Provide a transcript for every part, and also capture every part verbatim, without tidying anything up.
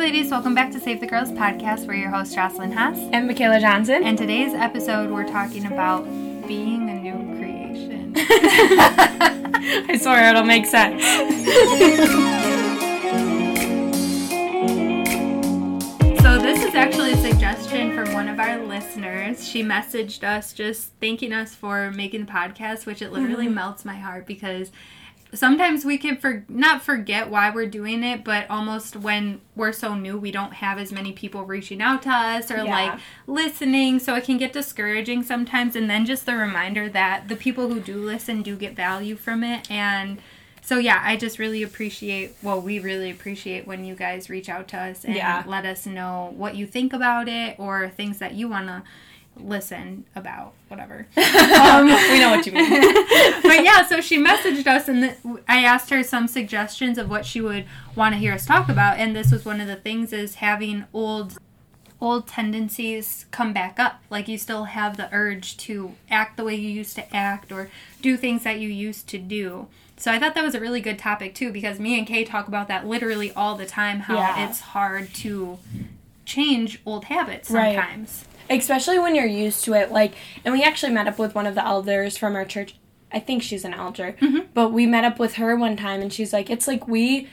ladies, welcome back to Save the Girls Podcast. We're your hosts, Jocelyn Haas and Michaela Johnson. And today's episode, we're talking about being a new creation. I swear it'll make sense. So this is actually a suggestion from one of our listeners. She messaged us just thanking us for making the podcast, which it literally mm-hmm. melts my heart because sometimes we can for- not forget why we're doing it, but almost when we're so new, we don't have as many people reaching out to us or yeah. like listening. So it can get discouraging sometimes. And then just the reminder that the people who do listen do get value from it. And so, yeah, I just really appreciate, well, we really appreciate when you guys reach out to us and yeah. let us know what you think about it or things that you want to listen about, whatever. Um, we know what you mean. But, yeah, so she messaged us, and th- I asked her some suggestions of what she would want to hear us talk about, and this was one of the things is having old... old tendencies come back up. Like, you still have the urge to act the way you used to act or do things that you used to do. So I thought that was a really good topic, too, because me and Kay talk about that literally all the time, how yeah. it's hard to change old habits sometimes. Right. Especially when you're used to it. Like, and we actually met up with one of the elders from our church. I think she's an elder. Mm-hmm. But we met up with her one time, and she's like, it's like we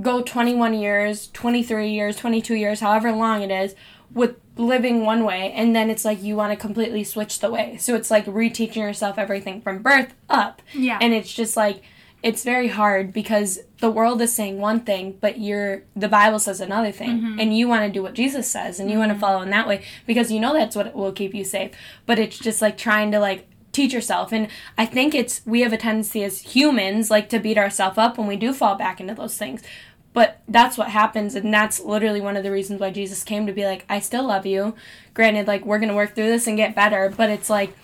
go twenty-one years, twenty-three years, twenty-two years, however long it is, with living one way, and then it's like you want to completely switch the way. So it's like reteaching yourself everything from birth up. Yeah. And it's just like, it's very hard because the world is saying one thing, but you're the Bible says another thing. Mm-hmm. And you want to do what Jesus says, and you mm-hmm. want to follow in that way because you know that's what will keep you safe. But it's just like trying to like teach yourself. And I think it's, we have a tendency as humans like to beat ourselves up when we do fall back into those things. But that's what happens, and that's literally one of the reasons why Jesus came, to be like, I still love you. Granted, like, we're going to work through this and get better, but it's like,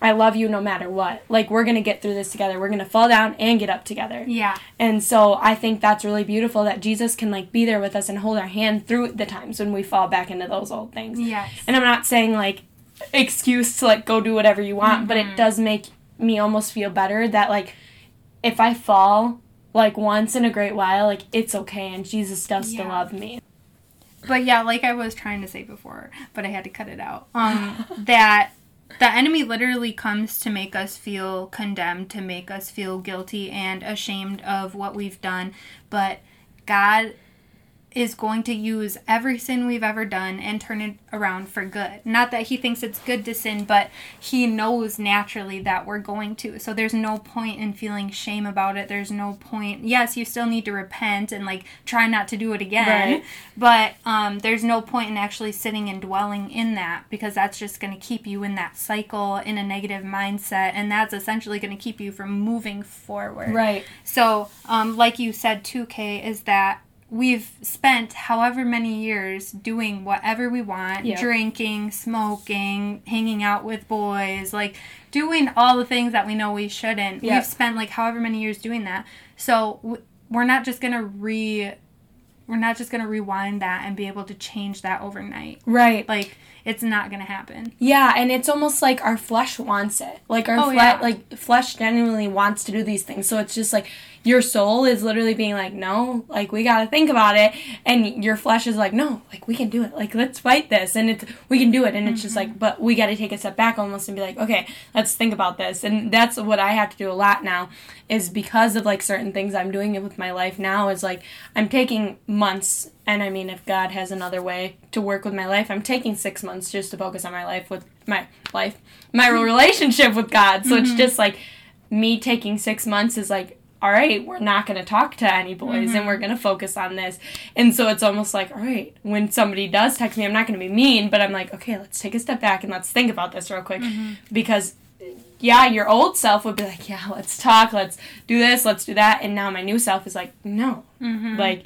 I love you no matter what. Like, we're going to get through this together. We're going to fall down and get up together. Yeah. And so I think that's really beautiful that Jesus can, like, be there with us and hold our hand through the times when we fall back into those old things. Yes. And I'm not saying, like, excuse to, like, go do whatever you want, mm-hmm. but it does make me almost feel better that, like, if I fall, like, once in a great while, like, it's okay, and Jesus does yeah. still love me. But, yeah, like I was trying to say before, but I had to cut it out, um, that the enemy literally comes to make us feel condemned, to make us feel guilty and ashamed of what we've done, but God is going to use every sin we've ever done and turn it around for good. Not that he thinks it's good to sin, but he knows naturally that we're going to. So there's no point in feeling shame about it. There's no point. Yes, you still need to repent and, like, try not to do it again. Right. But um, there's no point in actually sitting and dwelling in that, because that's just going to keep you in that cycle, in a negative mindset, and that's essentially going to keep you from moving forward. Right. So um, like you said too, Kay, is that we've spent however many years doing whatever we want, yep. drinking, smoking, hanging out with boys, like doing all the things that we know we shouldn't. Yep. We've spent like however many years doing that. So we're not just going to re we're not just going to rewind that and be able to change that overnight. Right. Like, it's not going to happen. Yeah, and it's almost like our flesh wants it. Like, our oh, fle- yeah. like flesh genuinely wants to do these things. So it's just like your soul is literally being like, no, like, we got to think about it. And your flesh is like, no, like, we can do it. Like, let's fight this. And it's, we can do it. And it's mm-hmm. just like, but we got to take a step back almost and be like, okay, let's think about this. And that's what I have to do a lot now, is because of, like, certain things I'm doing with my life now is, like, I'm taking months, and I mean, if God has another way to work with my life, I'm taking six months just to focus on my life with my life, my relationship with God. So mm-hmm. it's just like me taking six months is like, all right, we're not going to talk to any boys, mm-hmm. and we're going to focus on this. And so it's almost like, all right, when somebody does text me, I'm not going to be mean, but I'm like, okay, let's take a step back and let's think about this real quick, mm-hmm. because yeah, your old self would be like, yeah, let's talk, let's do this, let's do that. And now my new self is like, no, mm-hmm. like,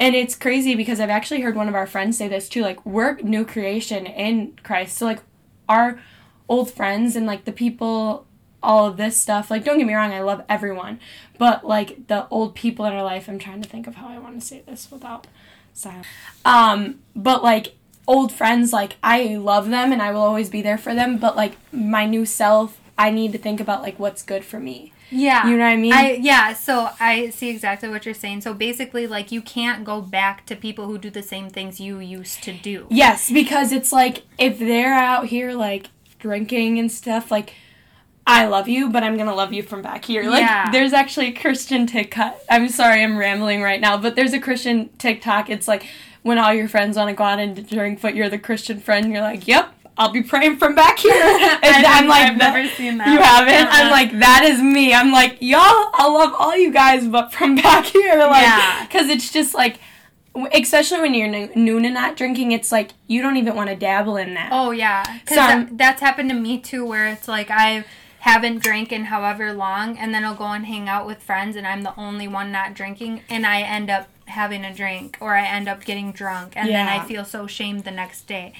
and it's crazy because I've actually heard one of our friends say this too, like, we're new creation in Christ. So, like, our old friends and, like, the people, all of this stuff, like, don't get me wrong, I love everyone, but, like, the old people in our life, I'm trying to think of how I want to say this without sound. Um, but, like, old friends, like, I love them and I will always be there for them, but, like, my new self, I need to think about, like, what's good for me. Yeah. You know what I mean? I, yeah, so I see exactly what you're saying. So basically, like, you can't go back to people who do the same things you used to do. Yes, because it's like, if they're out here, like, drinking and stuff, like, I love you, but I'm going to love you from back here. Like, yeah. There's actually a Christian TikTok. I'm sorry, I'm rambling right now, but there's a Christian TikTok. It's like, when all your friends want to go out and drink, but you're the Christian friend, you're like, yep. I'll be praying from back here. And I'm like, I've never seen that. You haven't? I'm like, that is me. I'm like, y'all, I love all you guys, but from back here. Like, yeah. Because it's just like, especially when you're new to not drinking, it's like, you don't even want to dabble in that. Oh, yeah. Because that, that's happened to me, too, where it's like, I haven't drank in however long, and then I'll go and hang out with friends, and I'm the only one not drinking, and I end up having a drink, or I end up getting drunk, and yeah. then I feel so ashamed the next day.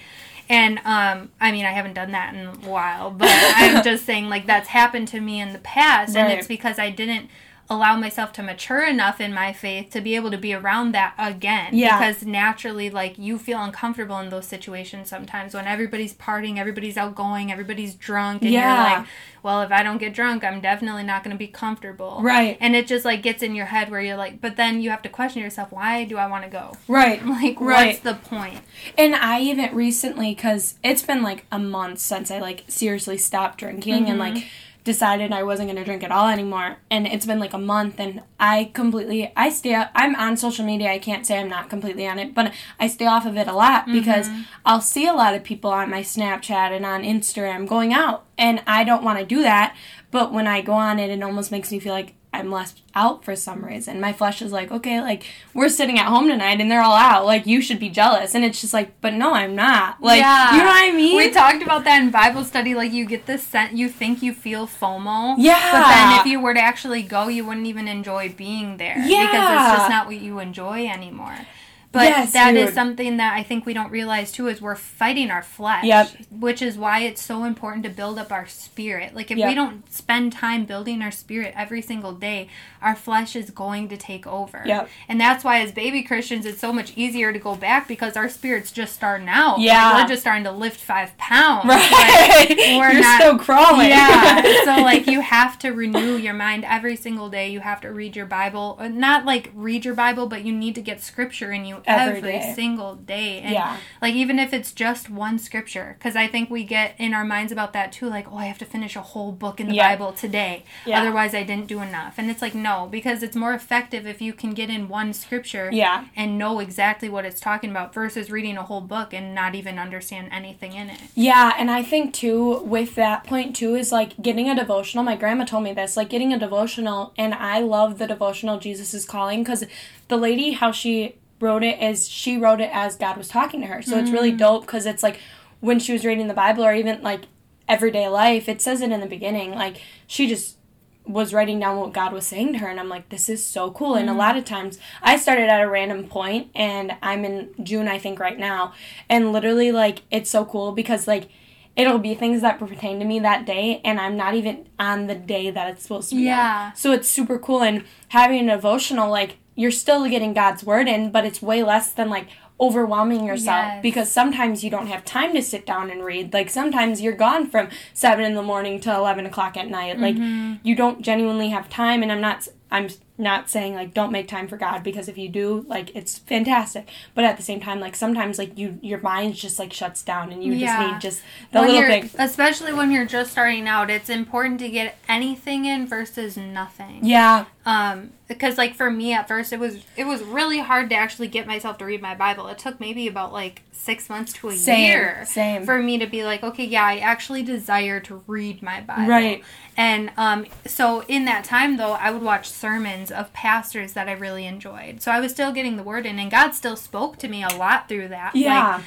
And, um, I mean, I haven't done that in a while, but I'm just saying, like, that's happened to me in the past, right. And it's because I didn't allow myself to mature enough in my faith to be able to be around that again. Yeah. Because naturally, like, you feel uncomfortable in those situations sometimes when everybody's partying, everybody's outgoing, everybody's drunk, and yeah. you're like, well, if I don't get drunk, I'm definitely not going to be comfortable. Right. And it just, like, gets in your head where you're like, but then you have to question yourself, why do I want to go? Right. Like, right. What's the point? And I even recently, because it's been, like, a month since I, like, seriously stopped drinking mm-hmm. and, like, decided I wasn't going to drink at all anymore, and it's been like a month, and I completely, I stay, I'm on social media, I can't say I'm not completely on it, but I stay off of it a lot, mm-hmm. because I'll see a lot of people on my Snapchat and on Instagram going out, and I don't want to do that, but when I go on it, it almost makes me feel like I'm left out for some reason. My flesh is like, okay, like, we're sitting at home tonight and they're all out. Like, you should be jealous. And it's just like, but no, I'm not. Like, yeah. You know what I mean? We talked about that in Bible study. Like, you get this sense, you think you feel FOMO. Yeah. But then if you were to actually go, you wouldn't even enjoy being there. Yeah. Because it's just not what you enjoy anymore. But yes, that dude. Is something that I think we don't realize, too, is we're fighting our flesh, yep. which is why it's so important to build up our spirit. Like, if yep. we don't spend time building our spirit every single day, our flesh is going to take over. Yep. And that's why, as baby Christians, it's so much easier to go back because our spirit's just starting out. Yeah. Like, we're just starting to lift five pounds. Right. Like, we're You're not, still crawling. Yeah. So, like, you have to renew your mind every single day. You have to read your Bible. Not, like, read your Bible, but you need to get scripture in you. Every, every day. Single day. And yeah. Like, even if it's just one scripture, because I think we get in our minds about that, too, like, oh, I have to finish a whole book in the yeah. Bible today. Yeah. Otherwise, I didn't do enough. And it's like, no, because it's more effective if you can get in one scripture yeah. and know exactly what it's talking about versus reading a whole book and not even understand anything in it. Yeah, and I think, too, with that point, too, is, like, getting a devotional. My grandma told me this, like, getting a devotional, and I love the devotional Jesus Is Calling, because the lady, how she wrote it as she wrote it as God was talking to her. So mm-hmm. It's really dope because it's like when she was reading the Bible or even like everyday life, it says it in the beginning. Like she just was writing down what God was saying to her. And I'm like, this is so cool. Mm-hmm. And a lot of times I started at a random point and I'm in June, I think right now. And literally like, it's so cool because like, it'll be things that pertain to me that day, and I'm not even on the day that it's supposed to be yeah. on. So it's super cool. And having a devotional, like, you're still getting God's word in, but it's way less than, like, overwhelming yourself. Yes. Because sometimes you don't have time to sit down and read. Like, sometimes you're gone from seven in the morning to eleven o'clock at night. Like, mm-hmm. you don't genuinely have time, and I'm not I'm not saying, like, don't make time for God, because if you do, like, it's fantastic. But at the same time, like, sometimes, like, you your mind just, like, shuts down, and you yeah. just need just the when little thing. Especially when you're just starting out, it's important to get anything in versus nothing. Yeah. Um, because, like, for me at first, it was it was really hard to actually get myself to read my Bible. It took maybe about, like, six months to a same, year same. for me to be like, okay, yeah, I actually desire to read my Bible. Right. And um, so in that time, though, I would watch sermons of pastors that I really enjoyed. So I was still getting the word in, and God still spoke to me a lot through that. Yeah. Like,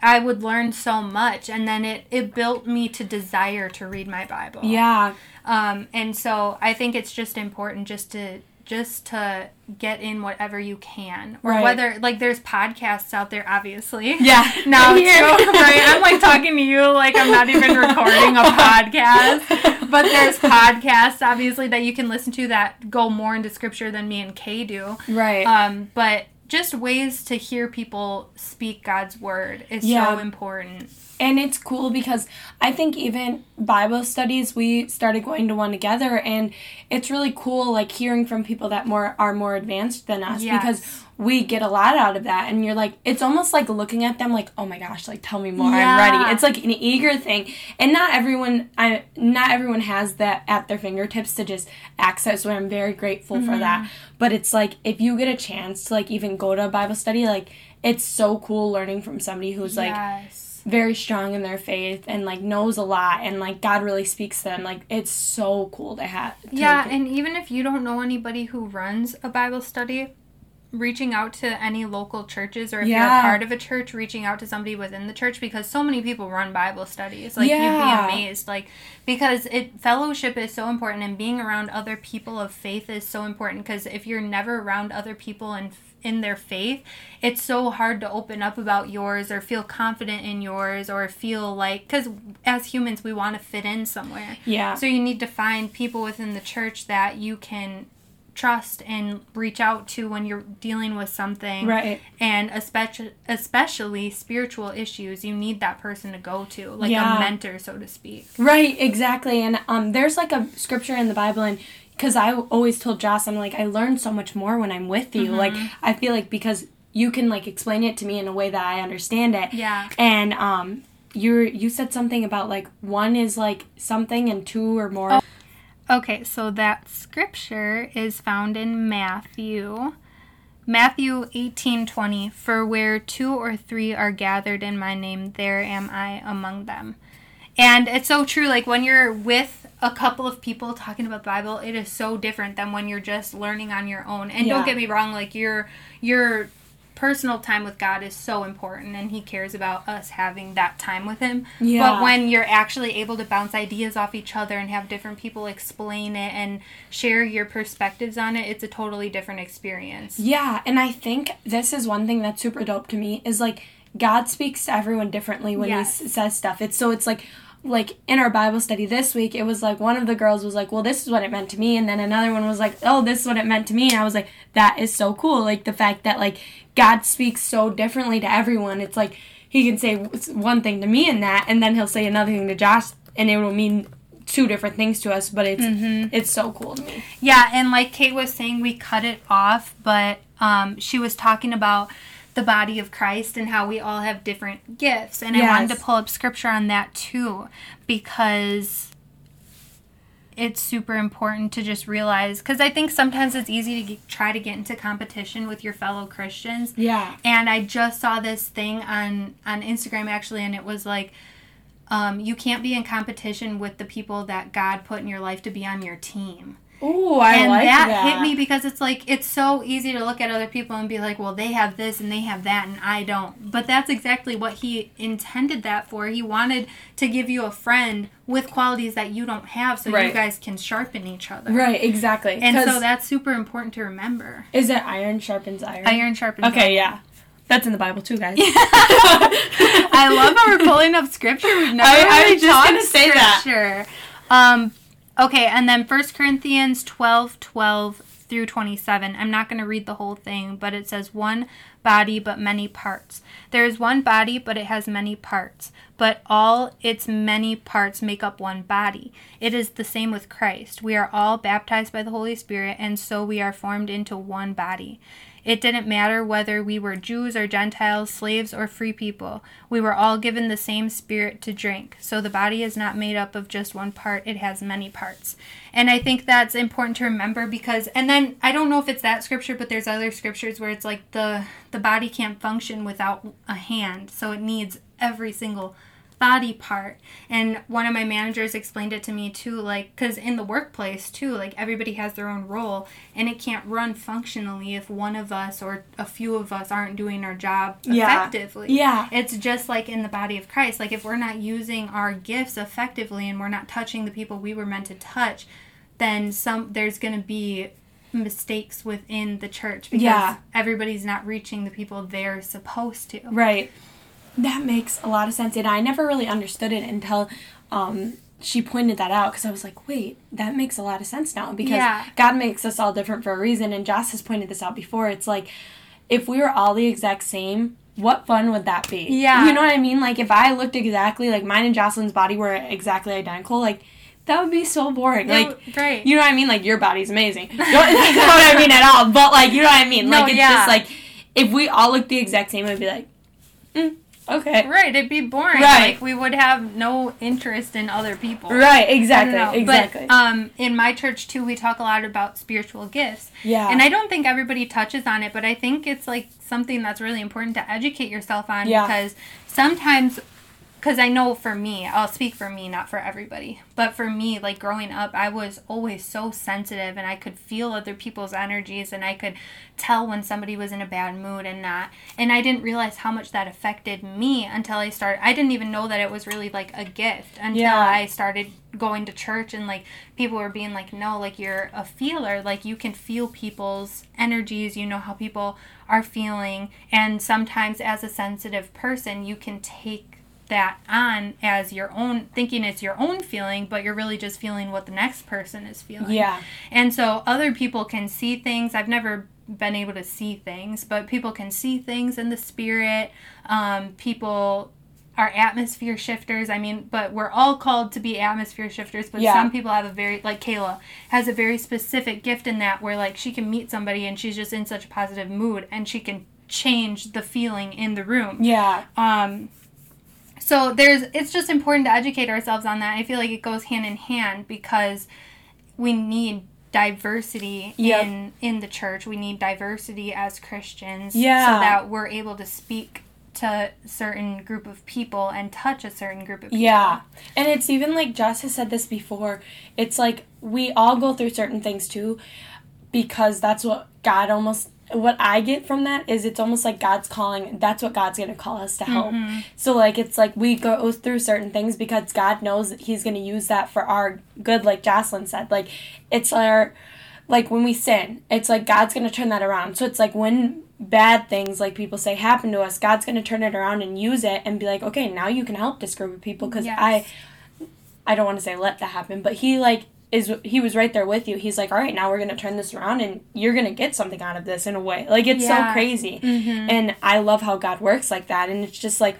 I would learn so much, and then it, it built me to desire to read my Bible. Yeah. Um, and so I think it's just important just to just to get in whatever you can. Or right. whether, like, there's podcasts out there, obviously. Yeah. Now, too, right? I'm, like, talking to you like I'm not even recording a podcast. But there's podcasts, obviously, that you can listen to that go more into scripture than me and Kay do. Right. Um, but just ways to hear people speak God's word is yeah. so important. And it's cool because I think even Bible studies, we started going to one together, and it's really cool, like, hearing from people that more are more advanced than us yes. because we get a lot out of that. And you're like, it's almost like looking at them like, oh my gosh, like, tell me more, yeah. I'm ready. It's like an eager thing. And not everyone, I not everyone has that at their fingertips to just access, so I'm very grateful mm-hmm. for that. But it's like, if you get a chance to, like, even go to a Bible study, like, it's so cool learning from somebody who's, like, yes. very strong in their faith and, like, knows a lot and, like, God really speaks to them. Like, it's so cool to have. To yeah, and even if you don't know anybody who runs a Bible study, reaching out to any local churches, or if yeah. you're a part of a church, reaching out to somebody within the church, because so many people run Bible studies. Like, yeah. you'd be amazed. Like, because it fellowship is so important, and being around other people of faith is so important, because if you're never around other people in in their faith, it's so hard to open up about yours or feel confident in yours or feel like, because as humans, we want to fit in somewhere. Yeah. So you need to find people within the church that you can trust and reach out to when you're dealing with something. Right. And especially, especially spiritual issues, you need that person to go to, like yeah. a mentor, so to speak. Right, exactly. And um, there's, like, a scripture in the Bible, and because I always told Joss, I'm like, I learn so much more when I'm with you. Mm-hmm. Like, I feel like because you can, like, explain it to me in a way that I understand it. Yeah. And um, you you said something about, like, one is, like, something and two or more. Oh. Okay, so that scripture is found in Matthew, Matthew eighteen twenty. For where two or three are gathered in my name, there am I among them. And it's so true. Like, when you're with a couple of people talking about the Bible, it is so different than when you're just learning on your own. And yeah. don't get me wrong, like, your your personal time with God is so important, and He cares about us having that time with Him. Yeah. But when you're actually able to bounce ideas off each other and have different people explain it and share your perspectives on it, it's a totally different experience. Yeah, and I think this is one thing that's super dope to me is, like, God speaks to everyone differently when yes. He says stuff. It's so it's like, like, in our Bible study this week, it was, like, one of the girls was like, well, this is what it meant to me. And then another one was like, oh, this is what it meant to me. And I was like, that is so cool. Like, the fact that, like, God speaks so differently to everyone. It's like, He can say one thing to me in that, and then He'll say another thing to Josh, and it will mean two different things to us, but it's mm-hmm. it's so cool to me. Yeah, and like Kate was saying, we cut it off, but um, she was talking about the body of Christ and how we all have different gifts. And yes. I wanted to pull up scripture on that too, because it's super important to just realize, because I think sometimes it's easy to get, try to get into competition with your fellow Christians. Yeah. And I just saw this thing on, on Instagram, actually, and it was like, um, you can't be in competition with the people that God put in your life to be on your team. Ooh, I and like that. And that hit me, because it's like, it's so easy to look at other people and be like, well, they have this and they have that and I don't. But that's exactly what He intended that for. He wanted to give you a friend with qualities that you don't have, so right. you guys can sharpen each other. Right, exactly. And so that's super important to remember. Is it iron sharpens iron? Iron sharpens iron. Okay, yeah. That's in the Bible too, guys. Yeah. I love how we're pulling up scripture. We've never I, really I was just going to say scripture. That. Um... Okay, and then First Corinthians twelve, twelve through twenty-seven. I'm not going to read the whole thing, but it says, one body but many parts. There is one body, but it has many parts. But all its many parts make up one body. It is the same with Christ. We are all baptized by the Holy Spirit, and so we are formed into one body. It didn't matter whether we were Jews or Gentiles, slaves or free people. We were all given the same Spirit to drink. So the body is not made up of just one part. It has many parts. And I think that's important to remember, because, and then I don't know if it's that scripture, but there's other scriptures where it's like the, the body can't function without a hand. So it needs every single body part. And one of my managers explained it to me too, like, because in the workplace too, like, everybody has their own role, and it can't run functionally if one of us or a few of us aren't doing our job yeah. effectively. Yeah. It's just like in the body of Christ, like, if we're not using our gifts effectively and we're not touching the people we were meant to touch, then some there's going to be mistakes within the church, because yeah. everybody's not reaching the people they're supposed to. Right. That makes a lot of sense, and I never really understood it until um, she pointed that out, because I was like, wait, that makes a lot of sense now, because yeah. God makes us all different for a reason, and Joss has pointed this out before. It's like, if we were all the exact same, what fun would that be? Yeah. You know what I mean? Like, if I looked exactly, like, mine and Jocelyn's body were exactly identical, like, that would be so boring. That like, w- right. You know what I mean? Like, your body's amazing. That's not what I mean at all, but, like, you know what I mean? Like, no, it's yeah. just, like, if we all looked the exact same, I'd be like, mm, okay. Right, it'd be boring. Right. Like, we would have no interest in other people. Right, exactly, exactly. But, um, in my church, too, we talk a lot about spiritual gifts. Yeah. And I don't think everybody touches on it, but I think it's, like, something that's really important to educate yourself on yeah. because sometimes, because I know for me, I'll speak for me, not for everybody, but for me, like growing up, I was always so sensitive and I could feel other people's energies and I could tell when somebody was in a bad mood and not, and I didn't realize how much that affected me until I started, I didn't even know that it was really like a gift until yeah. I started going to church and like people were being like, no, like you're a feeler, like you can feel people's energies, you know how people are feeling, and sometimes as a sensitive person, you can take that on as your own, thinking it's your own feeling, but you're really just feeling what the next person is feeling. Yeah. And so other people can see things. I've never been able to see things, but people can see things in the spirit. Um, people are atmosphere shifters. I mean, but we're all called to be atmosphere shifters, but yeah. some people have a very, like Kayla, has a very specific gift in that where like she can meet somebody and she's just in such a positive mood and she can change the feeling in the room. Yeah. Um, So there's, it's just important to educate ourselves on that. I feel like it goes hand in hand because we need diversity yep. in, in the church. We need diversity as Christians yeah. so that we're able to speak to a certain group of people and touch a certain group of people. Yeah. And it's even like Joss has said this before. It's like we all go through certain things too because that's what God almost... What I get from that is it's almost like God's calling. That's what God's going to call us to help. Mm-hmm. So, like, it's like we go through certain things because God knows that he's going to use that for our good, like Jocelyn said. Like, it's our, like, when we sin, it's like God's going to turn that around. So it's like when bad things, like people say, happen to us, God's going to turn it around and use it and be like, okay, now you can help this group of people because yes. I, I don't want to say let that happen, but he, like, is he was right there with you. He's like, all right, now we're going to turn this around and you're going to get something out of this in a way. Like, it's yeah. so crazy. Mm-hmm. And I love how God works like that. And it's just like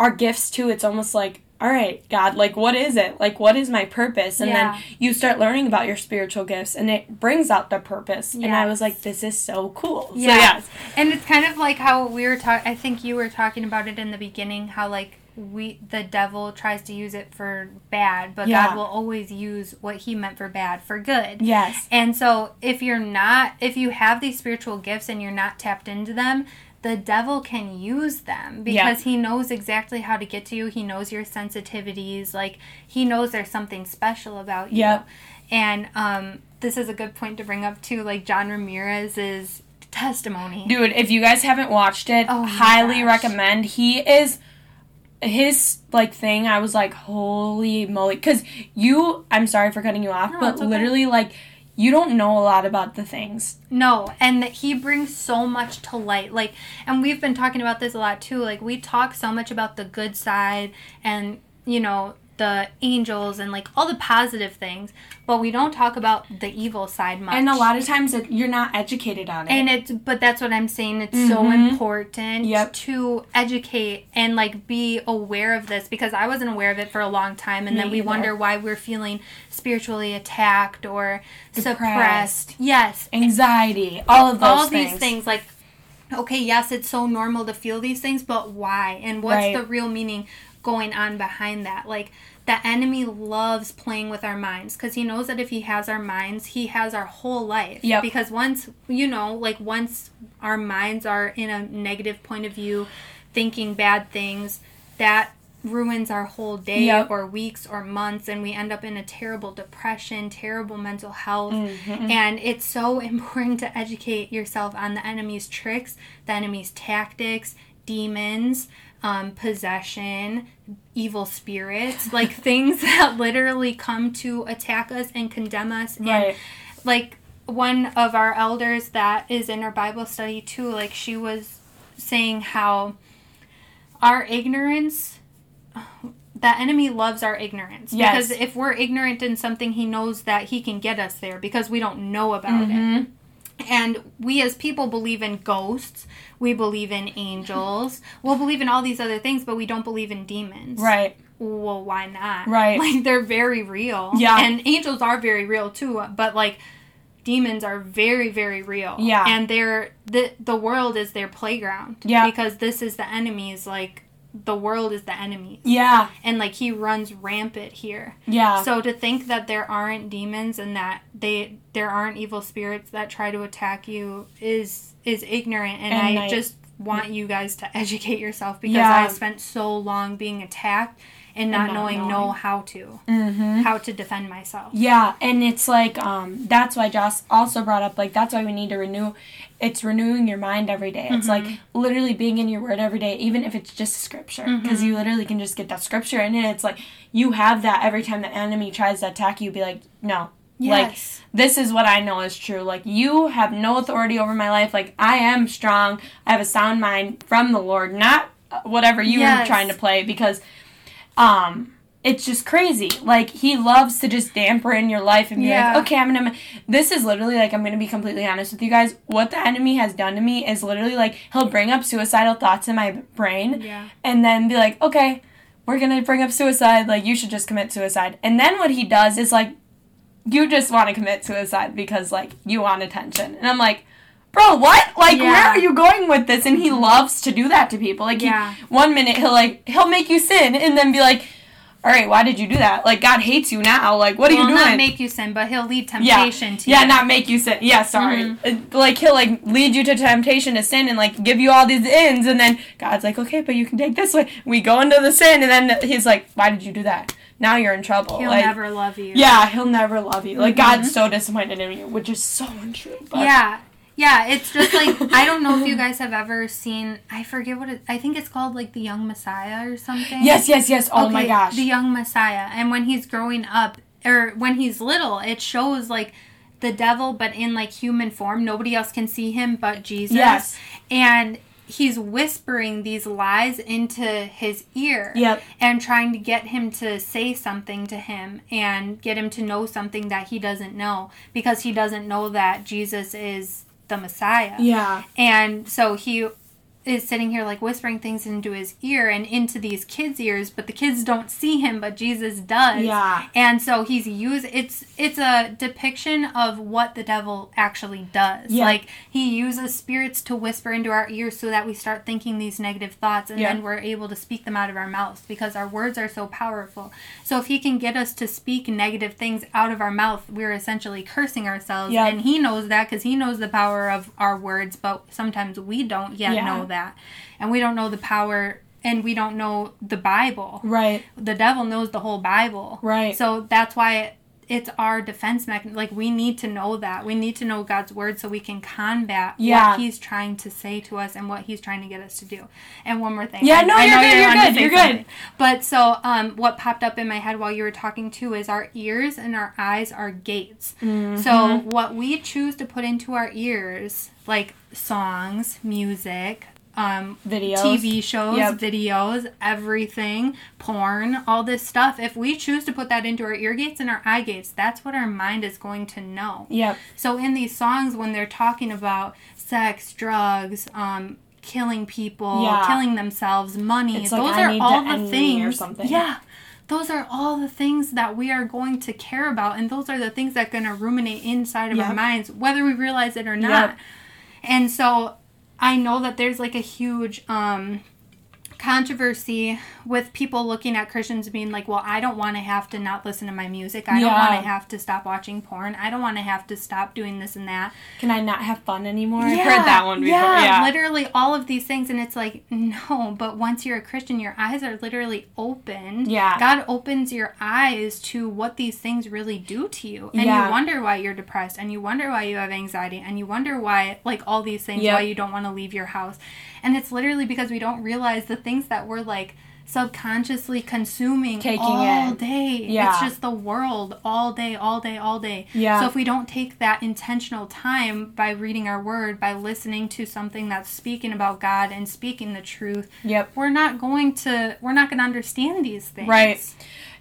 our gifts too. It's almost like, all right, God, like, what is it? Like, what is my purpose? And yeah. then you start learning about your spiritual gifts and it brings out the purpose. Yes. And I was like, this is so cool. Yeah. So, yes. And it's kind of like how we were talking, I think you were talking about it in the beginning, how like, we the devil tries to use it for bad, but yeah. God will always use what he meant for bad for good. Yes. And so if you're not, if you have these spiritual gifts and you're not tapped into them, the devil can use them because yeah. he knows exactly how to get to you. He knows your sensitivities. Like, he knows there's something special about you. Yep. And um, this is a good point to bring up, too. Like, John Ramirez is testimony. Dude, if you guys haven't watched it, oh highly gosh. recommend. He is... His, like, thing, I was like, holy moly. Because you, I'm sorry for cutting you off, no, but okay. literally, like, you don't know a lot about the things. No, and that he brings so much to light. Like, and we've been talking about this a lot, too. Like, we talk so much about the good side and, you know, the angels and, like, all the positive things, but we don't talk about the evil side much. And a lot of times it, you're not educated on it. And it's, but that's what I'm saying. It's mm-hmm. so important yep. to educate and, like, be aware of this because I wasn't aware of it for a long time, and Me then we either. wonder why we're feeling spiritually attacked or Depressed, suppressed. Yes. Anxiety. All of those all things. All these things, like, okay, yes, it's so normal to feel these things, but why? And what's right. the real meaning going on behind that? Like, the enemy loves playing with our minds because he knows that if he has our minds, he has our whole life. Yep. Because once, you know, like once our minds are in a negative point of view, thinking bad things, that ruins our whole day yep. or weeks or months, and we end up in a terrible depression, terrible mental health. Mm-hmm. And it's so important to educate yourself on the enemy's tricks, the enemy's tactics, demons, um, possession, evil spirits, like things that literally come to attack us and condemn us. Right. And like one of our elders that is in our Bible study too, like she was saying how our ignorance, the enemy loves our ignorance. Yes. Because if we're ignorant in something, he knows that he can get us there because we don't know about mm-hmm. it. And we as people believe in ghosts, we believe in angels, we'll believe in all these other things, but we don't believe in demons. Right. Well, why not? Right. Like, they're very real. Yeah. And angels are very real, too, but, like, demons are very, very real. Yeah. And they're, the, the world is their playground. Yeah. Because this is the enemy's, like, the world is the enemy's. Yeah. And, like, he runs rampant here. Yeah. So to think that there aren't demons and that they there aren't evil spirits that try to attack you is is ignorant. And, and I like, just want you guys to educate yourself because yeah. I spent so long being attacked and not, and not knowing, knowing know how to. Mm-hmm. How to defend myself. Yeah. And it's, like, um, that's why Joss also brought up, like, that's why we need to renew... It's renewing your mind every day. It's, mm-hmm. like, literally being in your word every day, even if it's just scripture. Because mm-hmm. you literally can just get that scripture in it. It's, like, you have that every time the enemy tries to attack you. Be like, no. Yes. Like, this is what I know is true. Like, you have no authority over my life. Like, I am strong. I have a sound mind from the Lord. Not whatever you yes. are trying to play. Because um, it's just crazy. Like, he loves to just dampen your life and be yeah. like, okay, I'm going to... This is literally, like, I'm going to be completely honest with you guys. What the enemy has done to me is literally, like, he'll bring up suicidal thoughts in my brain. Yeah. And then be like, okay, we're going to bring up suicide. Like, you should just commit suicide. And then what he does is, like, you just want to commit suicide because, like, you want attention. And I'm like... Bro, what? Like, yeah. where are you going with this? And he loves to do that to people. Like, yeah. he, one minute he'll, like, he'll make you sin and then be like, all right, why did you do that? Like, God hates you now. Like, what are he'll you doing? He'll not make you sin, but he'll lead temptation yeah. to yeah, you. Yeah, not make you sin. Yeah, sorry. Mm-hmm. Like, he'll, like, lead you to temptation to sin and, like, give you all these ins. And then God's like, okay, but you can take this way. We go into the sin. And then he's like, why did you do that? Now you're in trouble. He'll like, never love you. Yeah, he'll never love you. Like, mm-hmm. God's so disappointed in you, which is so untrue. But. Yeah. Yeah, it's just, like, I don't know if you guys have ever seen, I forget what it, I think it's called, like, The Young Messiah or something. Yes, yes, yes. Oh, okay, my gosh. The Young Messiah. And when he's growing up, or when he's little, it shows, like, the devil, but in, like, human form. Nobody else can see him but Jesus. Yes. And he's whispering these lies into his ear. Yep. And trying to get him to say something to him and get him to know something that he doesn't know. Because he doesn't know that Jesus is... the Messiah. Yeah. And so he is sitting here, like, whispering things into his ear and into these kids' ears, but the kids don't see him, but Jesus does. Yeah. And so he's using... It's it's a depiction of what the devil actually does. Yeah. Like, he uses spirits to whisper into our ears so that we start thinking these negative thoughts, and yeah. then we're able to speak them out of our mouths, because our words are so powerful. So if he can get us to speak negative things out of our mouth, we're essentially cursing ourselves. Yeah. And he knows that, because he knows the power of our words, but sometimes we don't yet yeah. know that. That. And we don't know the power, and we don't know the Bible. Right. The devil knows the whole Bible. Right. So that's why it, it's our defense mechanism. Like, we need to know that. We need to know God's word so we can combat yeah. what he's trying to say to us and what he's trying to get us to do. And one more thing. Yeah, I, no, I you're, good, you're good. You're good. You're good. But so um, what popped up in my head while you were talking, too, is our ears and our eyes are gates. Mm-hmm. So what we choose to put into our ears, like songs, music... Um, videos, T V shows, yep. videos, everything, porn, all this stuff. If we choose to put that into our ear gates and our eye gates, that's what our mind is going to know. Yep. So in these songs, when they're talking about sex, drugs, um, killing people, yeah. killing themselves, money, it's those like, are all the things. Or something. Yeah. Those are all the things that we are going to care about, and those are the things that are going to ruminate inside of yep. our minds, whether we realize it or not. Yep. And so... I know that there's, like, a huge um, controversy with people looking at Christians being like, well, I don't want to have to not listen to my music. I yeah. don't want to have to stop watching porn. I don't want to have to stop doing this and that. Can I not have fun anymore? Yeah, I've heard that one before. Yeah, yeah, literally all of these things. And it's like, no, but once you're a Christian, your eyes are literally open. Yeah. God opens your eyes to what these things really do to you. And yeah. you wonder why you're depressed. And you wonder why you have anxiety. And you wonder why, like, all these things, yep. why you don't want to leave your house. And it's literally because we don't realize the things that we're, like, subconsciously consuming taking all in. Day. Yeah. It's just the world all day, all day, all day. Yeah. So if we don't take that intentional time by reading our word, by listening to something that's speaking about God and speaking the truth, yep. we're not going to, we're not going to understand these things. Right.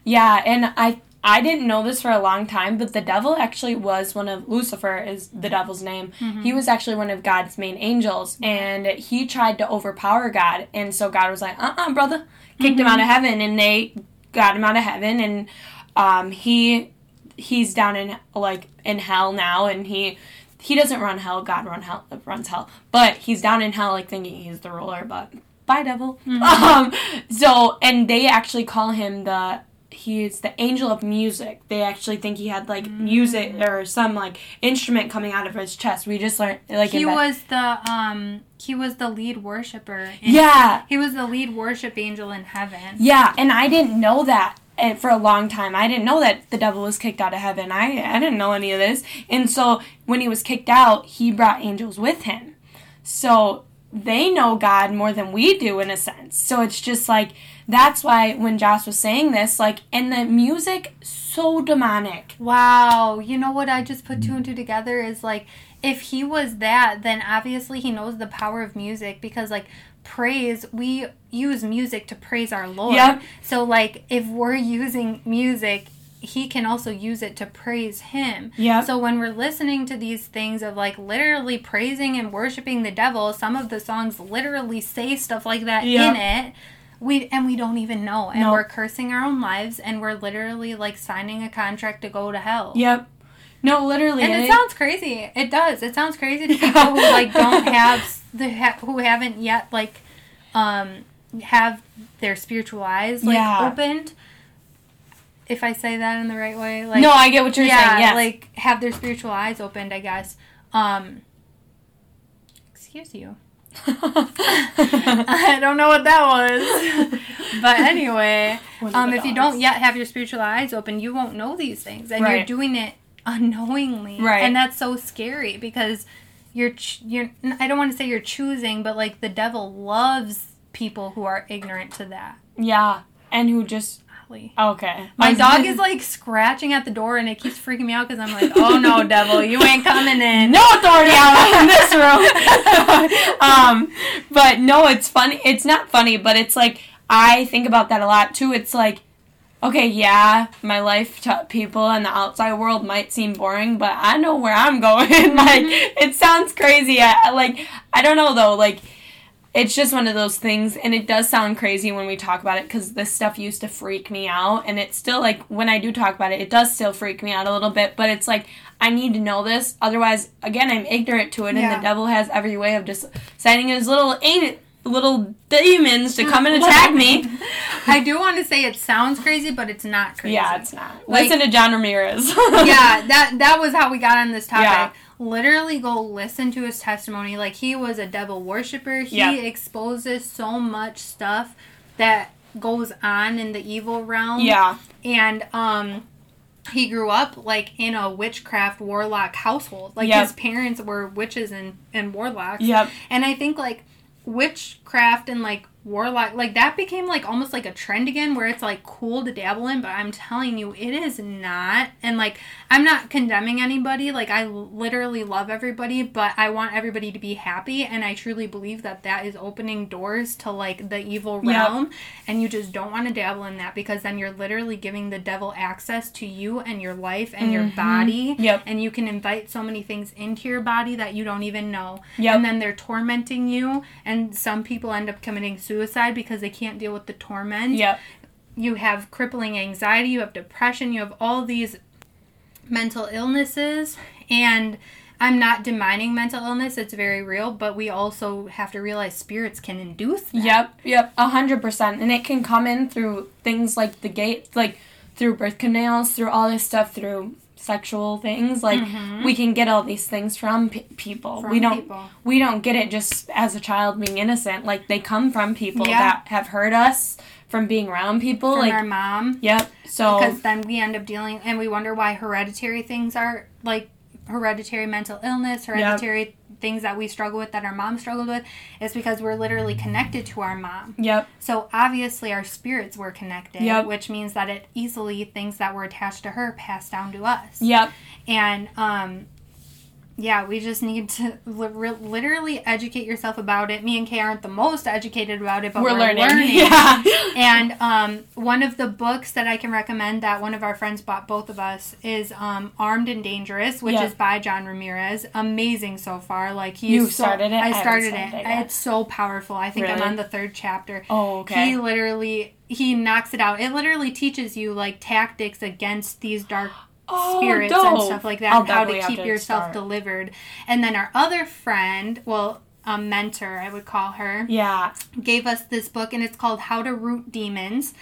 Yeah, and I I didn't know this for a long time, but the devil actually was one of, Lucifer is the devil's name, mm-hmm. he was actually one of God's main angels, and he tried to overpower God, and so God was like, uh-uh, brother, kicked mm-hmm. him out of heaven, and they got him out of heaven, and um, he he's down in, like, in hell now, and he... He doesn't run hell. God run hell, runs hell. But he's down in hell, like, thinking he's the ruler, but bye, devil. Mm-hmm. Um, so, and they actually call him the, he's the angel of music. They actually think he had, like, mm-hmm. music or some, like, instrument coming out of his chest. We just learned, like, He was the, um, he was the lead worshiper. In, yeah. He was the lead worship angel in heaven. Yeah, and I didn't know that. And for a long time, I didn't know that the devil was kicked out of heaven. I, I didn't know any of this. And so when he was kicked out, he brought angels with him. So they know God more than we do, in a sense. So it's just like, that's why when Joss was saying this, like, and the music, so demonic. Wow. You know what I just put two and two together is, like, if he was that, then obviously he knows the power of music, because, like, praise, we use music to praise our Lord. Yep. So, like, if we're using music, he can also use it to praise him. Yeah. So when we're listening to these things of, like, literally praising and worshiping the devil, some of the songs literally say stuff like that yep. in it. We and we don't even know. And nope. we're cursing our own lives, and we're literally, like, signing a contract to go to hell. Yep. No, literally. And, and it, it sounds crazy. It does. It sounds crazy to people who, like, don't have, the ha- who haven't yet, like, um, have their spiritual eyes, like, yeah. opened. If I say that in the right way. Like, no, I get what you're yeah, saying, yeah. like, have their spiritual eyes opened, I guess. Um, excuse you. I don't know what that was. But anyway, um, if you don't yet have your spiritual eyes open, you won't know these things. And right. you're doing it unknowingly. Right. And that's so scary, because you're, ch- you're, I don't want to say you're choosing, but, like, the devil loves people who are ignorant to that. Yeah, and who just... Holly. Okay. My dog is, like, scratching at the door, and it keeps freaking me out, because I'm like, oh, no, devil, you ain't coming in. No authority out in this room. um, But, no, it's funny. It's not funny, but it's, like, I think about that a lot, too. It's, like, okay, yeah, my life to people in the outside world might seem boring, but I know where I'm going. Like, mm-hmm. it sounds crazy. I, like, I don't know, though. Like, it's just one of those things, and it does sound crazy when we talk about it, because this stuff used to freak me out, and it's still, like, when I do talk about it, it does still freak me out a little bit, but it's, like, I need to know this. Otherwise, again, I'm ignorant to it, yeah. and the devil has every way of just sending his little ain't little demons to come and attack me. I do want to say it sounds crazy, but it's not crazy. Yeah, it's not. Like, listen to John Ramirez. yeah, that that was how we got on this topic. Yeah. Literally go listen to his testimony. Like, he was a devil worshiper. He yep. exposes so much stuff that goes on in the evil realm. Yeah. And, um... he grew up, like, in a witchcraft, warlock household. Like, yep. his parents were witches and, and warlocks. Yep. And I think, like, witchcraft and, like, warlock, like, that became, like, almost like a trend again, where it's, like, cool to dabble in, but I'm telling you, it is not. And, like, I'm not condemning anybody. Like, I literally love everybody, but I want everybody to be happy, and I truly believe that that is opening doors to, like, the evil realm, yep. and you just don't want to dabble in that, because then you're literally giving the devil access to you and your life and mm-hmm. your body, yep. and you can invite so many things into your body that you don't even know, yep. and then they're tormenting you, and some people end up committing suicide Suicide because they can't deal with the torment. Yep. You have crippling anxiety, you have depression, you have all these mental illnesses, and I'm not demeaning mental illness, it's very real, but we also have to realize spirits can induce that. Yep, yep, a hundred percent. And it can come in through things like the gate, like through birth canals, through all this stuff, through sexual things, like mm-hmm. we can get all these things from pe- people from we don't people. we don't get it just as a child being innocent, like they come from people yeah. that have hurt us from being around people, from like our mom yep so because then we end up dealing, and we wonder why hereditary things are like hereditary mental illness, hereditary yep. things that we struggle with, that our mom struggled with, is because we're literally connected to our mom. Yep. So obviously our spirits were connected, yep. which means that it easily, things that were attached to her passed down to us. Yep. And um, yeah, we just need to li- re- literally educate yourself about it. Me and Kay aren't the most educated about it, but we're, we're learning. learning. Yeah. And um, one of the books that I can recommend that one of our friends bought both of us is um, Armed and Dangerous, which yeah. is by John Ramirez. Amazing so far. Like he's You started so, it? I started I it. it it's so powerful. I think really? I'm on the third chapter. Oh, okay. He literally, he knocks it out. It literally teaches you like tactics against these dark Oh, spirits dope. and stuff like that, I'll and how to keep yourself start. delivered. And then our other friend, well, a mentor, I would call her, yeah, gave us this book, and it's called How to Root Demons,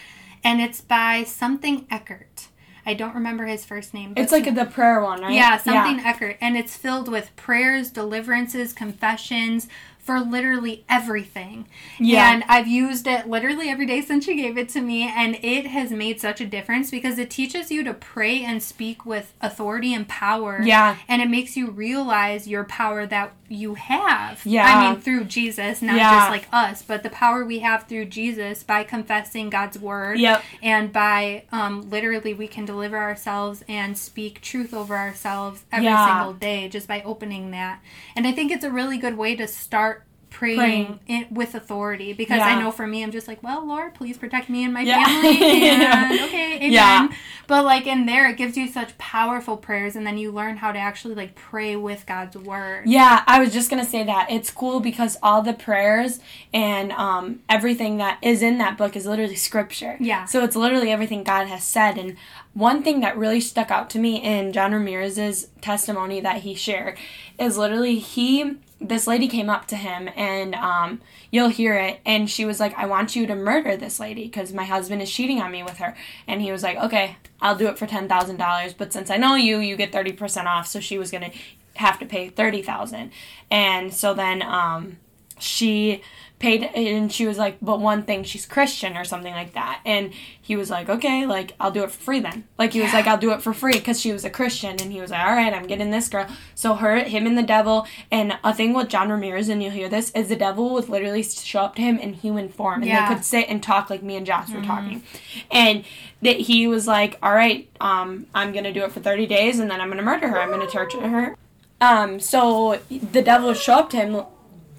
and it's by something Eckert. I don't remember his first name. It's like the prayer one, right? Yeah, something yeah. Eckert, and it's filled with prayers, deliverances, confessions, for literally everything. Yeah. And I've used it literally every day since she gave it to me, and it has made such a difference because it teaches you to pray and speak with authority and power. Yeah. And it makes you realize your power that you have. Yeah. I mean, through Jesus, not yeah. just like us, but the power we have through Jesus by confessing God's word. Yep. And by um, literally we can deliver ourselves and speak truth over ourselves every yeah. single day just by opening that. And I think it's a really good way to start praying, praying. In, with authority, because yeah. I know for me, I'm just like, well, Lord, please protect me and my yeah. family, and okay, amen. Yeah. But like in there, it gives you such powerful prayers, and then you learn how to actually like pray with God's word. Yeah, I was just gonna say that it's cool because all the prayers and um, everything that is in that book is literally scripture. Yeah. So it's literally everything God has said. And one thing that really stuck out to me in John Ramirez's testimony that he shared is literally he. This lady came up to him, and um, you'll hear it, and she was like, I want you to murder this lady because my husband is cheating on me with her. And he was like, okay, I'll do it for ten thousand dollars, but since I know you, you get thirty percent off, so she was going to have to pay thirty thousand dollars. And so then um, she paid, and she was like, but one thing, she's Christian or something like that. And he was like, okay, like, I'll do it for free then. Like, he was like, I'll do it for free because she was a Christian. And he was like, all right, I'm getting this girl. So her, him and the devil, and a thing with John Ramirez, and you'll hear this, is the devil would literally show up to him in human form. And yeah. they could sit and talk like me and Josh mm-hmm. were talking. And that he was like, all right, um, I'm going to do it for thirty days, and then I'm going to murder her. I'm going to torture her. Um, so the devil would show up to him.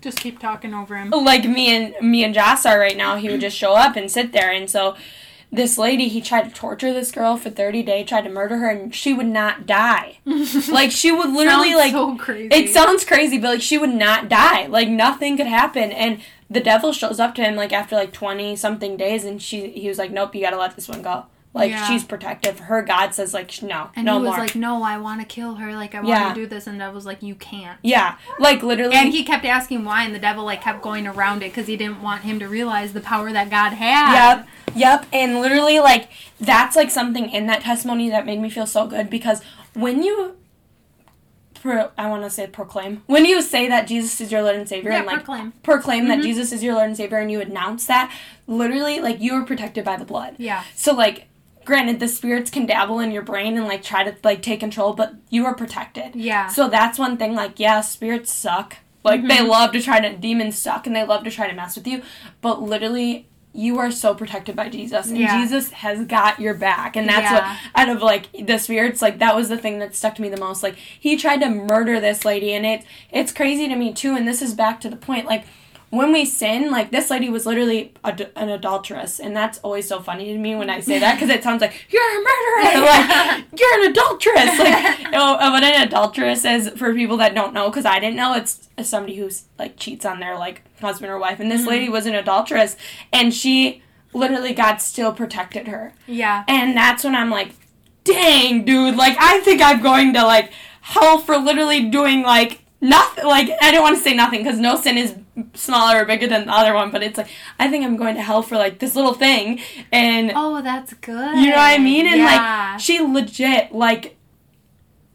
Just keep talking over him. Like me and me and Joss are right now. He would just show up and sit there. And so this lady, he tried to torture this girl for thirty days, tried to murder her, and she would not die. Like, she would literally, sounds like... so crazy. It sounds crazy, but, like, she would not die. Like, nothing could happen. And the devil shows up to him, like, after, like, twenty-something days, and she he was like, nope, you gotta let this one go. Like, yeah. she's protective. Her God says, like, no, and no more. And he was like, no, I want to kill her. Like, I want yeah. to do this. And the devil's like, you can't. Yeah. Like, literally. And he kept asking why, and the devil, like, kept going around it because he didn't want him to realize the power that God had. Yep. Yep. And literally, like, that's, like, something in that testimony that made me feel so good because when you... I want to say proclaim. When you say that Jesus is your Lord and Savior, yeah, and like proclaim, proclaim mm-hmm. that Jesus is your Lord and Savior, and you announce that, literally, like, you are protected by the blood. Yeah. So, like, granted, the spirits can dabble in your brain and, like, try to, like, take control, but you are protected. Yeah. So that's one thing, like, yeah, spirits suck. Like, mm-hmm. they love to try to, demons suck, and they love to try to mess with you, but literally... you are so protected by Jesus, and yeah. Jesus has got your back, and that's yeah. what, out of, like, the spirits, like, that was the thing that stuck to me the most, like, he tried to murder this lady, and it, it's crazy to me, too, and this is back to the point, like, when we sin, like, this lady was literally ad- an adulteress, and that's always so funny to me when I say that, because it sounds like, you're a murderer, like, you're an adulteress, like, no, what an adulteress is, for people that don't know, because I didn't know, it's somebody who's, like, cheats on their, like, husband or wife, and this mm-hmm. lady was an adulteress, and she, literally, God still protected her. Yeah. And that's when I'm like, dang, dude, like, I think I'm going to, like, hell for literally doing, like, nothing, like, I don't want to say nothing, because no sin is smaller or bigger than the other one, but it's like, I think I'm going to hell for, like, this little thing, and... oh, that's good. You know what I mean? And, yeah. like, she legit, like,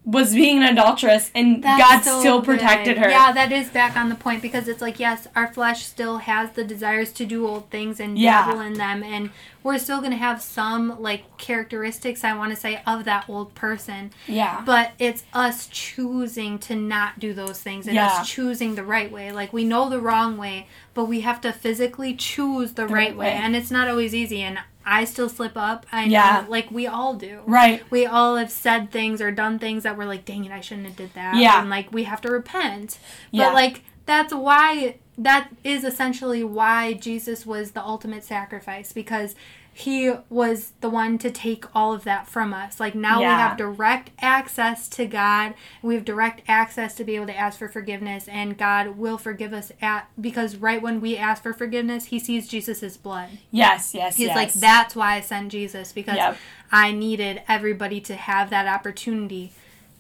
was being an adulteress, and that's God so still protected good. her. Yeah, that is back on the point, because it's like, yes, our flesh still has the desires to do old things and yeah. dabble in them, and... we're still going to have some, like, characteristics, I want to say, of that old person. Yeah. But it's us choosing to not do those things and yeah. us choosing the right way. Like, we know the wrong way, but we have to physically choose the, the right, right way. way. And it's not always easy. And I still slip up. I know, yeah. Like, we all do. Right. We all have said things or done things that we're like, dang it, I shouldn't have did that. Yeah. And, like, we have to repent. But, yeah. like, that's why, that is essentially why Jesus was the ultimate sacrifice. Because he was the one to take all of that from us. Like, now yeah. we have direct access to God. We have direct access to be able to ask for forgiveness, and God will forgive us at because right when we ask for forgiveness, he sees Jesus' blood. Yes, yes, He's yes. like, that's why I sent Jesus, because yep. I needed everybody to have that opportunity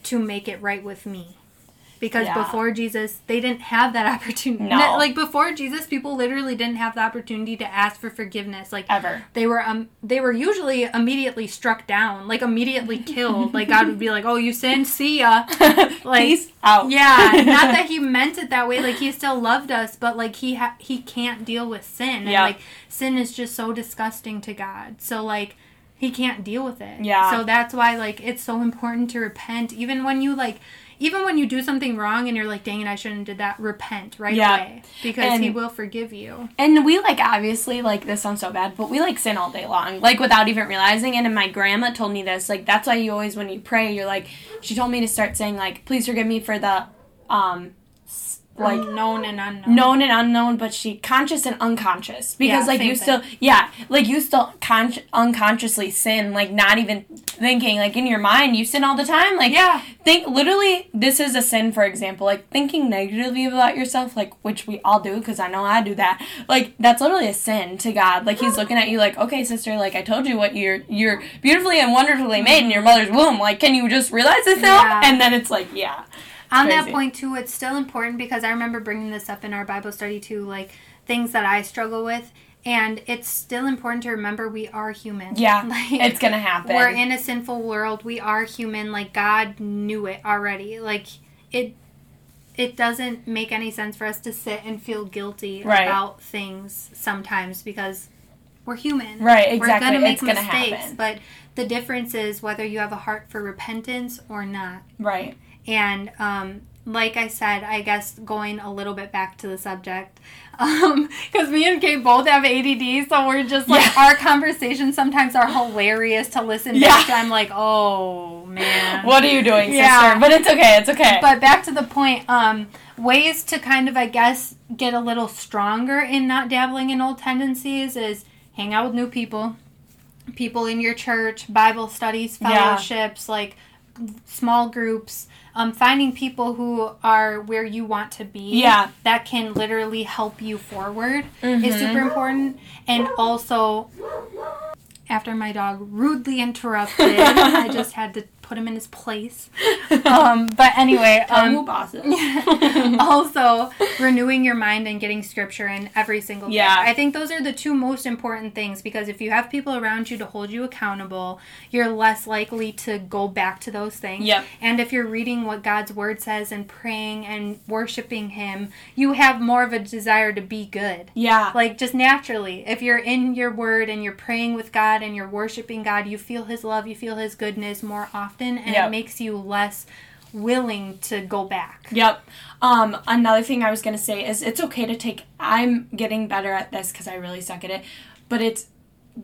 to make it right with me. Because yeah. before Jesus, they didn't have that opportunity. No. Like, before Jesus, people literally didn't have the opportunity to ask for forgiveness. Like, ever. They were um, they were usually immediately struck down. Like, immediately killed. Like, God would be like, oh, you sinned? See ya. Like, peace out. Yeah. Not that he meant it that way. Like, he still loved us. But, like, he ha- he can't deal with sin. And, yeah. like, sin is just so disgusting to God. So, like, he can't deal with it. Yeah. So that's why, like, it's so important to repent. Even when you, like... Even when you do something wrong and you're like, dang it, I shouldn't have did that, repent right yeah. away. Because and, he will forgive you. And we, like, obviously, like, this sounds so bad, but we, like, sin all day long. Like, without even realizing it. And my grandma told me this. Like, that's why you always, when you pray, you're like, she told me to start saying, like, please forgive me for the, um... like known and unknown. Known and unknown, but she conscious and unconscious. Because, yeah, like, you thing. still, yeah, like, you still con- unconsciously sin, like, not even thinking, like, in your mind, you sin all the time. Like, yeah. think, literally, this is a sin, for example, like, thinking negatively about yourself, like, which we all do, because I know I do that. Like, that's literally a sin to God. Like, he's looking at you like, okay, sister, like, I told you what you're, you're beautifully and wonderfully made in your mother's womb. Like, can you just realize this now? Yeah. And then it's like, yeah. On Crazy. that point, too, it's still important because I remember bringing this up in our Bible study, too, like, things that I struggle with, and it's still important to remember we are human. Yeah, like, it's going to happen. We're in a sinful world. We are human. Like, God knew it already. Like, it it doesn't make any sense for us to sit and feel guilty right. about things sometimes because we're human. Right, exactly. We're going to make it's mistakes, gonna happen. But the difference is whether you have a heart for repentance or not. Right. And, um, like I said, I guess going a little bit back to the subject, um, because me and Kate both have A D D, so we're just, like, yeah. our conversations sometimes are hilarious to listen to. Yeah. I'm like, oh, man. What are you doing, yeah. sister? But it's okay, it's okay. But back to the point, um, ways to kind of, I guess, get a little stronger in not dabbling in old tendencies is hang out with new people, people in your church, Bible studies, fellowships, yeah. like, small groups, um, finding people who are where you want to be yeah. that can literally help you forward mm-hmm. is super important. And also, after my dog rudely interrupted, I just had to put him in his place. Um, but anyway, um, also renewing your mind and getting scripture in every single yeah. day. I think those are the two most important things because if you have people around you to hold you accountable, you're less likely to go back to those things. Yep. And if you're reading what God's word says and praying and worshiping him, you have more of a desire to be good. Yeah. Like just naturally, if you're in your word and you're praying with God and you're worshiping God, you feel his love, you feel his goodness more often. And yep. it makes you less willing to go back. Yep. Um, another thing I was going to say is it's okay to take... I'm getting better at this because I really suck at it. But it's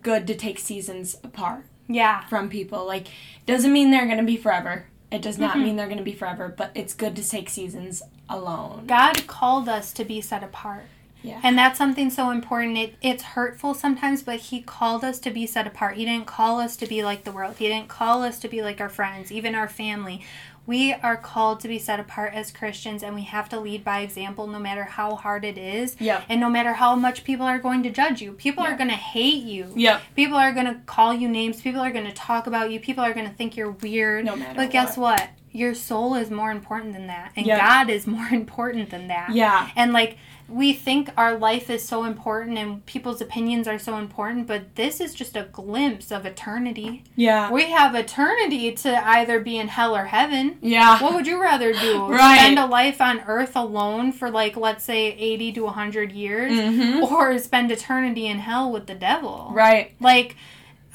good to take seasons apart. Yeah. From people. Like, doesn't mean they're going to be forever. It does not mm-hmm. mean they're going to be forever. But it's good to take seasons alone. God called us to be set apart. Yeah. And that's something so important. It, it's hurtful sometimes, but he called us to be set apart. He didn't call us to be like the world. He didn't call us to be like our friends, even our family. We are called to be set apart as Christians, and we have to lead by example no matter how hard it is. Yep. And no matter how much people are going to judge you. People yep. are going to hate you. Yep. People are going to call you names. People are going to talk about you. People are going to think you're weird. No matter what. But guess what? Your soul is more important than that. And yep. God is more important than that. Yeah. And, like... we think our life is so important and people's opinions are so important, but this is just a glimpse of eternity. Yeah. We have eternity to either be in hell or heaven. Yeah. What would you rather do? Right. Spend a life on earth alone for, like, let's say eighty to one hundred years, mm-hmm. or spend eternity in hell with the devil? Right. Like...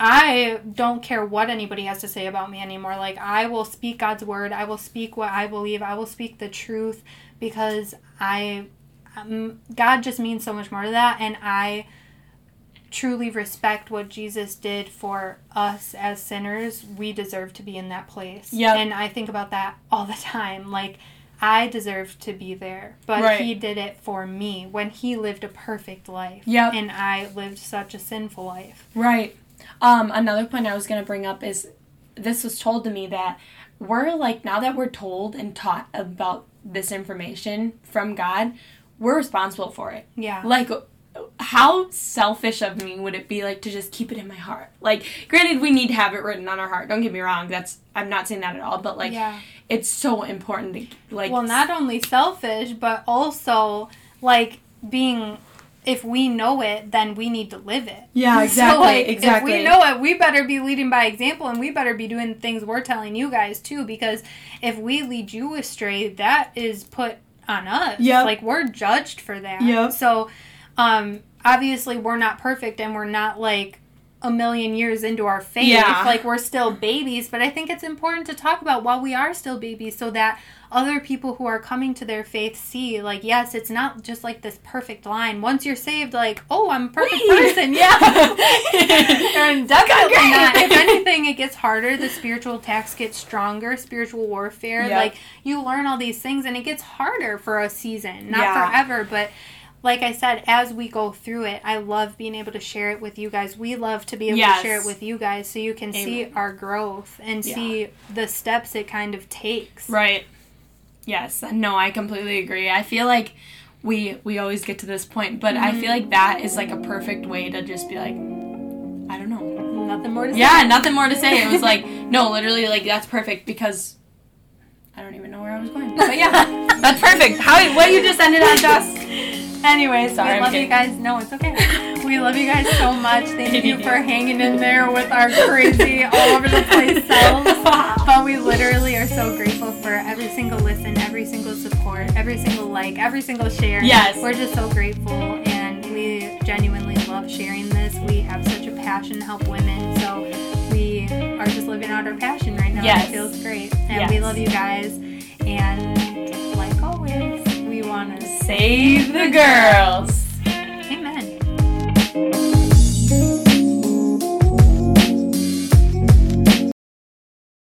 I don't care what anybody has to say about me anymore. Like, I will speak God's word. I will speak what I believe. I will speak the truth because I... Um, God just means so much more to that, and I truly respect what Jesus did for us as sinners, we deserve to be in that place. Yeah. And I think about that all the time. Like, I deserve to be there, but right. he did it for me when he lived a perfect life. Yep. And I lived such a sinful life. Right. Um, another point I was going to bring up is this was told to me that we're like, now that we're told and taught about this information from God, we're responsible for it. Yeah. Like, how selfish of me would it be, like, to just keep it in my heart? Like, granted, we need to have it written on our heart. Don't get me wrong. That's I'm not saying that at all. But, like, yeah. it's so important to, like... Well, not only selfish, but also, like, being... If we know it, then we need to live it. Yeah, exactly. So, like, exactly. if we know it, we better be leading by example, and we better be doing things we're telling you guys, too, because if we lead you astray, that is put on us. Yep. Like, we're judged for that. Yep. So... Um, obviously we're not perfect and we're not like a million years into our faith. Yeah. Like, we're still babies, but I think it's important to talk about while we are still babies so that other people who are coming to their faith see, like, yes, it's not just like this perfect line. Once you're saved, like, oh, I'm a perfect Wait. person. Yeah. And definitely not. If anything, it gets harder. The spiritual attacks get stronger, spiritual warfare. Yep. Like, you learn all these things and it gets harder for a season, not yeah. forever, but... Like I said, as we go through it, I love being able to share it with you guys. We love to be able yes. to share it with you guys so you can Amen. see our growth and yeah. see the steps it kind of takes. Right. Yes. No, I completely agree. I feel like we we always get to this point, but mm-hmm. I feel like that is like a perfect way to just be like, I don't know. Nothing more to yeah, say. Yeah, nothing more to say. It was like, no, literally, like, that's perfect because... I don't even know where I was going. But yeah, that's perfect. How What you just ended on, Joss? Anyway, sorry, we love you guys. No, it's okay. We love you guys so much. Thank you for hanging in there with our crazy, all over the place selves. But we literally are so grateful for every single listen, every single support, every single like, every single share. Yes. We're just so grateful, and we genuinely love sharing this. We have such a passion to help women, so we are just living out our passion right now. Yes. It feels great. And yes. we love you guys. And like always, we want to save the girls.